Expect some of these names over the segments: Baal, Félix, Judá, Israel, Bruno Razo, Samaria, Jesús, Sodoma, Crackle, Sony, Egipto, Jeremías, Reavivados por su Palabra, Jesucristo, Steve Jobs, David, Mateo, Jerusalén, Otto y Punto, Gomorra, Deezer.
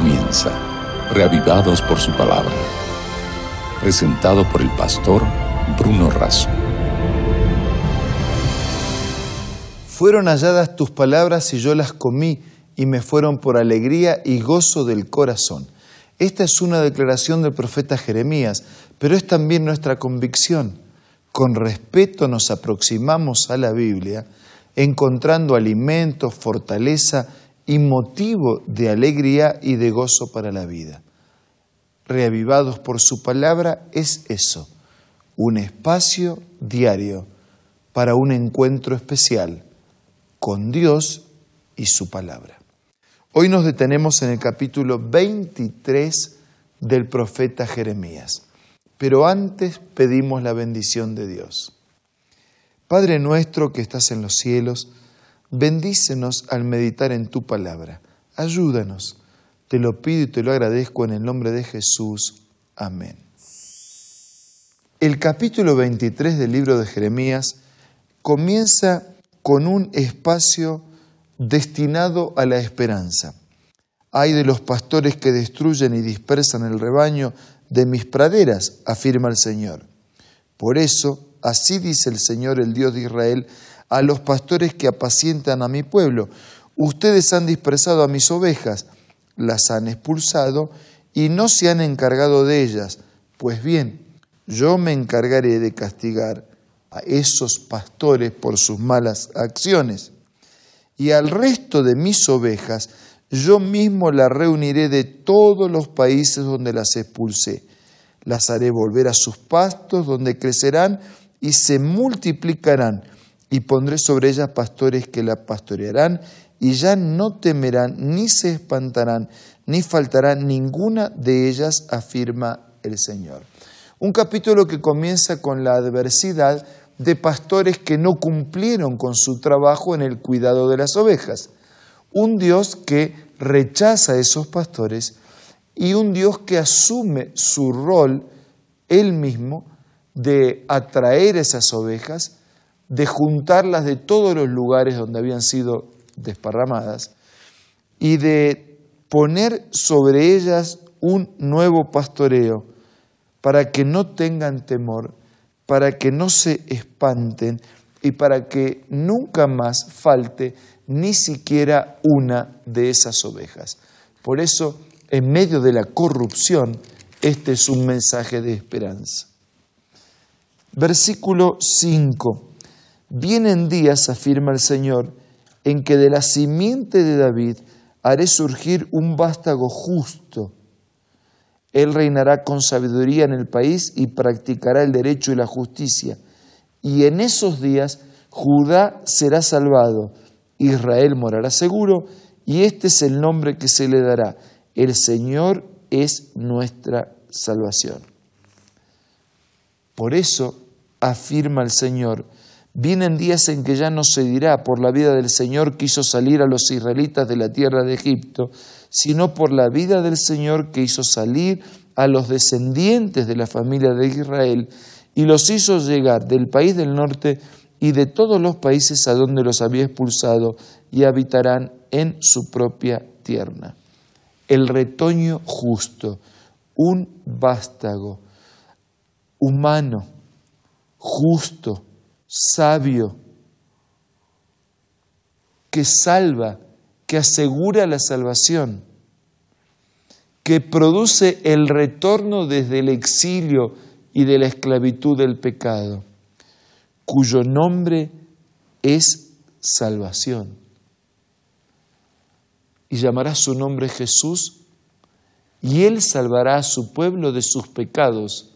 comienza, Reavivados por su Palabra, presentado por el pastor Bruno Razo. Fueron halladas tus palabras y yo las comí, y me fueron por alegría y gozo del corazón. Esta es una declaración del profeta Jeremías, pero es también nuestra convicción. Con respeto nos aproximamos a la Biblia, encontrando alimento, fortaleza y motivo de alegría y de gozo para la vida. Reavivados por su palabra es eso, un espacio diario para un encuentro especial con Dios y su palabra. Hoy nos detenemos en el capítulo 23 del profeta Jeremías, pero antes pedimos la bendición de Dios. Padre nuestro que estás en los cielos, bendícenos al meditar en tu palabra. Ayúdanos. Te lo pido y te lo agradezco en el nombre de Jesús. Amén. El capítulo 23 del libro de Jeremías comienza con un espacio destinado a la esperanza. Ay de los pastores que destruyen y dispersan el rebaño de mis praderas, afirma el Señor. Por eso, así dice el Señor, el Dios de Israel, a los pastores que apacientan a mi pueblo. Ustedes han dispersado a mis ovejas, las han expulsado y no se han encargado de ellas. Pues bien, yo me encargaré de castigar a esos pastores por sus malas acciones. Y al resto de mis ovejas, yo mismo las reuniré de todos los países donde las expulsé. Las haré volver a sus pastos, donde crecerán y se multiplicarán. Y pondré sobre ellas pastores que la pastorearán, y ya no temerán, ni se espantarán, ni faltará ninguna de ellas, afirma el Señor. Un capítulo que comienza con la adversidad de pastores que no cumplieron con su trabajo en el cuidado de las ovejas. Un Dios que rechaza a esos pastores y un Dios que asume su rol, él mismo, de atraer esas ovejas, de juntarlas de todos los lugares donde habían sido desparramadas y de poner sobre ellas un nuevo pastoreo para que no tengan temor, para que no se espanten y para que nunca más falte ni siquiera una de esas ovejas. Por eso, en medio de la corrupción, este es un mensaje de esperanza. Versículo 5. Vienen días, afirma el Señor, en que de la simiente de David haré surgir un vástago justo. Él reinará con sabiduría en el país y practicará el derecho y la justicia. Y en esos días Judá será salvado, Israel morará seguro, y este es el nombre que se le dará. El Señor es nuestra salvación. Por eso, afirma el Señor, vienen días en que ya no se dirá por la vida del Señor que hizo salir a los israelitas de la tierra de Egipto, sino por la vida del Señor que hizo salir a los descendientes de la familia de Israel y los hizo llegar del país del norte y de todos los países a donde los había expulsado y habitarán en su propia tierra. El retoño justo, un vástago, humano, justo, sabio, que salva, que asegura la salvación, que produce el retorno desde el exilio y de la esclavitud del pecado, cuyo nombre es salvación. Y llamará su nombre Jesús, y él salvará a su pueblo de sus pecados.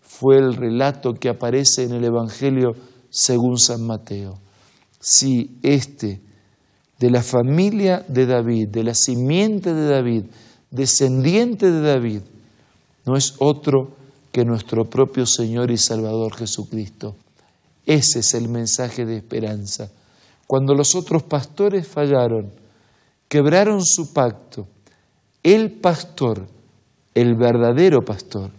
Fue el relato que aparece en el Evangelio según San Mateo. Si este, de la familia de David, de la simiente de David, descendiente de David, no es otro que nuestro propio Señor y Salvador Jesucristo. Ese es el mensaje de esperanza. Cuando los otros pastores fallaron, quebraron su pacto, el pastor, el verdadero pastor,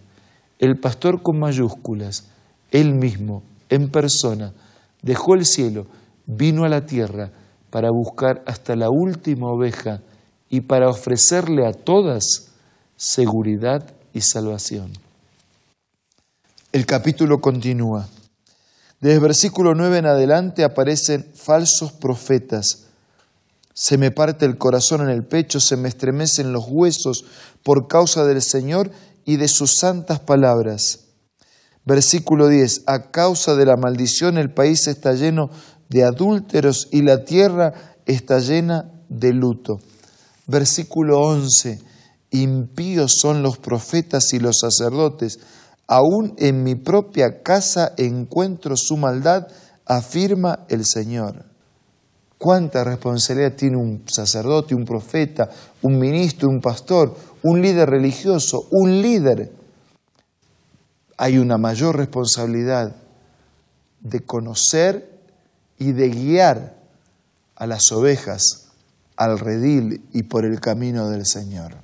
el pastor con mayúsculas, él mismo, en persona, dejó el cielo, vino a la tierra para buscar hasta la última oveja y para ofrecerle a todas seguridad y salvación. El capítulo continúa. Desde versículo 9 en adelante aparecen falsos profetas. Se me parte el corazón en el pecho, se me estremecen los huesos por causa del Señor y de sus santas palabras. Versículo 10. A causa de la maldición el país está lleno de adúlteros y la tierra está llena de luto. Versículo 11. Impíos son los profetas y los sacerdotes. Aún en mi propia casa encuentro su maldad, afirma el Señor. ¿Cuánta responsabilidad tiene un sacerdote, un profeta, un ministro, un pastor, un líder religioso, un líder? Hay una mayor responsabilidad de conocer y de guiar a las ovejas al redil y por el camino del Señor.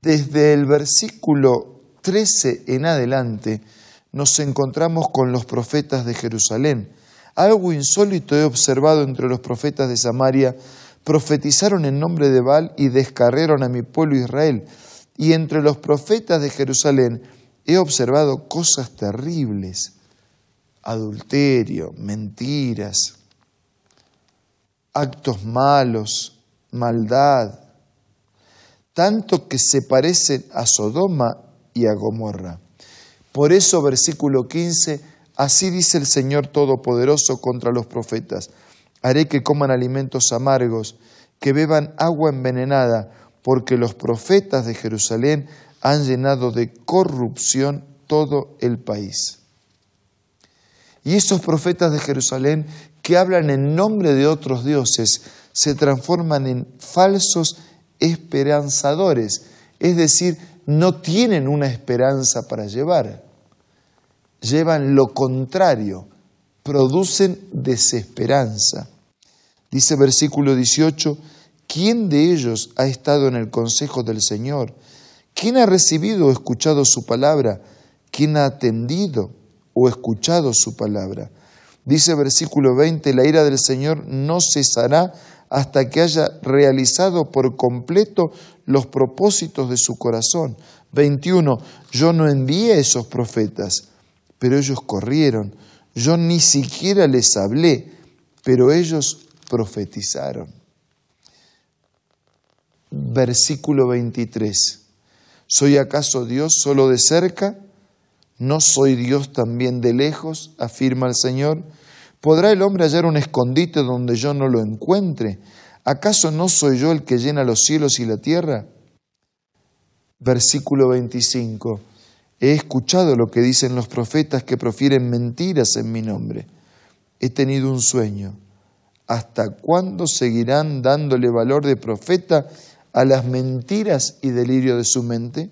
Desde el versículo 13 en adelante nos encontramos con los profetas de Jerusalén. Algo insólito he observado entre los profetas de Samaria. Profetizaron en nombre de Baal y descarrieron a mi pueblo Israel. Y entre los profetas de Jerusalén he observado cosas terribles, adulterio, mentiras, actos malos, maldad, tanto que se parecen a Sodoma y a Gomorra. Por eso, versículo 15, así dice el Señor Todopoderoso contra los profetas: haré que coman alimentos amargos, que beban agua envenenada, porque los profetas de Jerusalén han llenado de corrupción todo el país. Y esos profetas de Jerusalén que hablan en nombre de otros dioses se transforman en falsos esperanzadores, es decir, no tienen una esperanza para llevar, llevan lo contrario, producen desesperanza. Dice versículo 18, ¿quién de ellos ha estado en el consejo del Señor? ¿Quién ha recibido o escuchado su palabra? ¿Quién ha atendido o escuchado su palabra? Dice versículo 20, la ira del Señor no cesará hasta que haya realizado por completo los propósitos de su corazón. 21, yo no envié a esos profetas, pero ellos corrieron. Yo ni siquiera les hablé, pero ellos profetizaron. Versículo 23. ¿Soy acaso Dios solo de cerca? ¿No soy Dios también de lejos?, afirma el Señor. ¿Podrá el hombre hallar un escondite donde yo no lo encuentre? ¿Acaso no soy yo el que llena los cielos y la tierra? Versículo 25. He escuchado lo que dicen los profetas que profieren mentiras en mi nombre. He tenido un sueño. ¿Hasta cuándo seguirán dándole valor de profeta a las mentiras y delirio de su mente?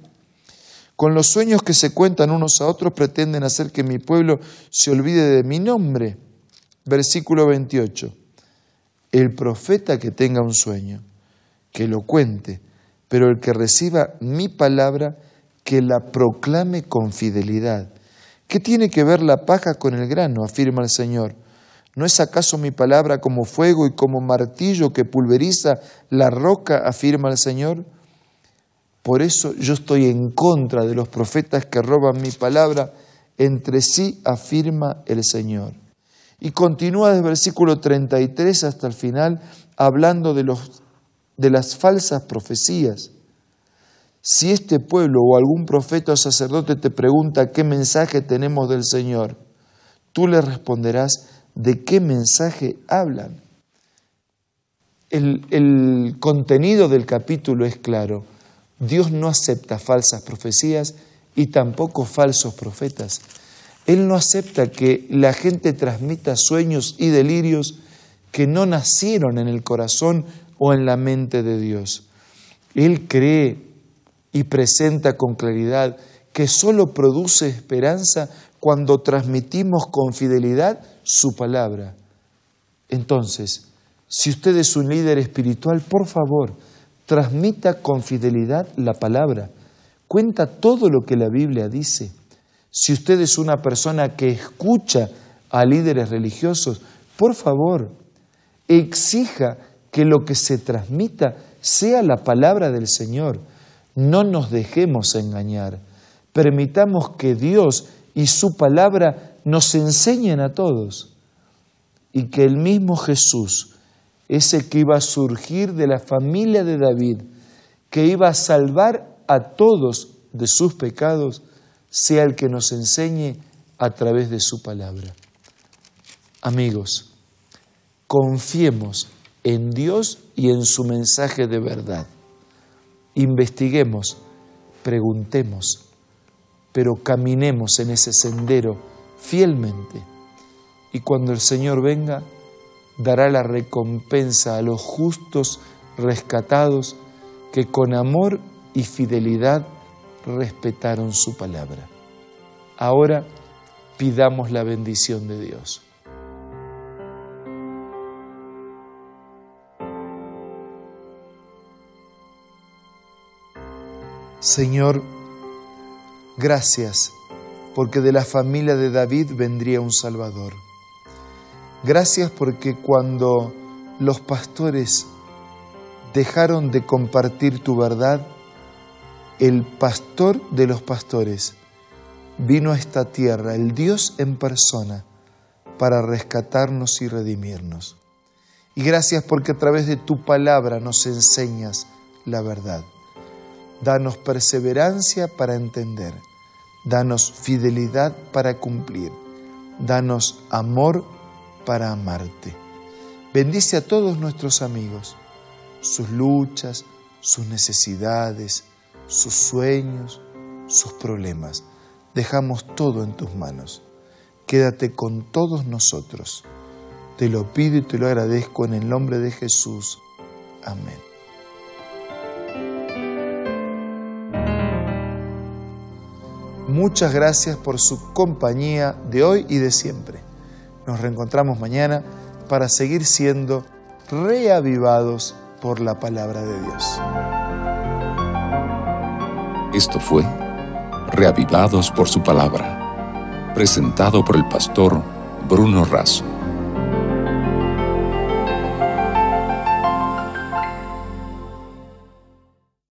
Con los sueños que se cuentan unos a otros pretenden hacer que mi pueblo se olvide de mi nombre. Versículo 28. El profeta que tenga un sueño, que lo cuente, pero el que reciba mi palabra, que la proclame con fidelidad. ¿Qué tiene que ver la paja con el grano?, afirma el Señor. ¿No es acaso mi palabra como fuego y como martillo que pulveriza la roca?, afirma el Señor. Por eso yo estoy en contra de los profetas que roban mi palabra entre sí, afirma el Señor. Y continúa desde el versículo 33 hasta el final hablando de las falsas profecías. Si este pueblo o algún profeta o sacerdote te pregunta qué mensaje tenemos del Señor, tú le responderás: ¿de qué mensaje hablan? El contenido del capítulo es claro. Dios no acepta falsas profecías y tampoco falsos profetas. Él no acepta que la gente transmita sueños y delirios que no nacieron en el corazón o en la mente de Dios. Él cree y presenta con claridad que solo produce esperanza cuando transmitimos con fidelidad su palabra. Entonces, si usted es un líder espiritual, por favor, transmita con fidelidad la palabra. Cuenta todo lo que la Biblia dice. Si usted es una persona que escucha a líderes religiosos, por favor, exija que lo que se transmita sea la palabra del Señor. No nos dejemos engañar. Permitamos que Dios y su palabra nos enseñen a todos. Y que el mismo Jesús, ese que iba a surgir de la familia de David, que iba a salvar a todos de sus pecados, sea el que nos enseñe a través de su palabra. Amigos, confiemos en Dios y en su mensaje de verdad. Investiguemos, preguntemos, pero caminemos en ese sendero fielmente. Y cuando el Señor venga, dará la recompensa a los justos rescatados que con amor y fidelidad respetaron su palabra. Ahora pidamos la bendición de Dios. Señor, gracias, porque de la familia de David vendría un Salvador. Gracias porque cuando los pastores dejaron de compartir tu verdad, el pastor de los pastores vino a esta tierra, el Dios en persona, para rescatarnos y redimirnos. Y gracias porque a través de tu palabra nos enseñas la verdad. Danos perseverancia para entender, danos fidelidad para cumplir, danos amor para amarte. Bendice a todos nuestros amigos, sus luchas, sus necesidades, sus sueños, sus problemas. Dejamos todo en tus manos. Quédate con todos nosotros. Te lo pido y te lo agradezco en el nombre de Jesús. Amén. Muchas gracias por su compañía de hoy y de siempre. Nos reencontramos mañana para seguir siendo reavivados por la palabra de Dios. Esto fue Reavivados por su Palabra, presentado por el pastor Bruno Razo.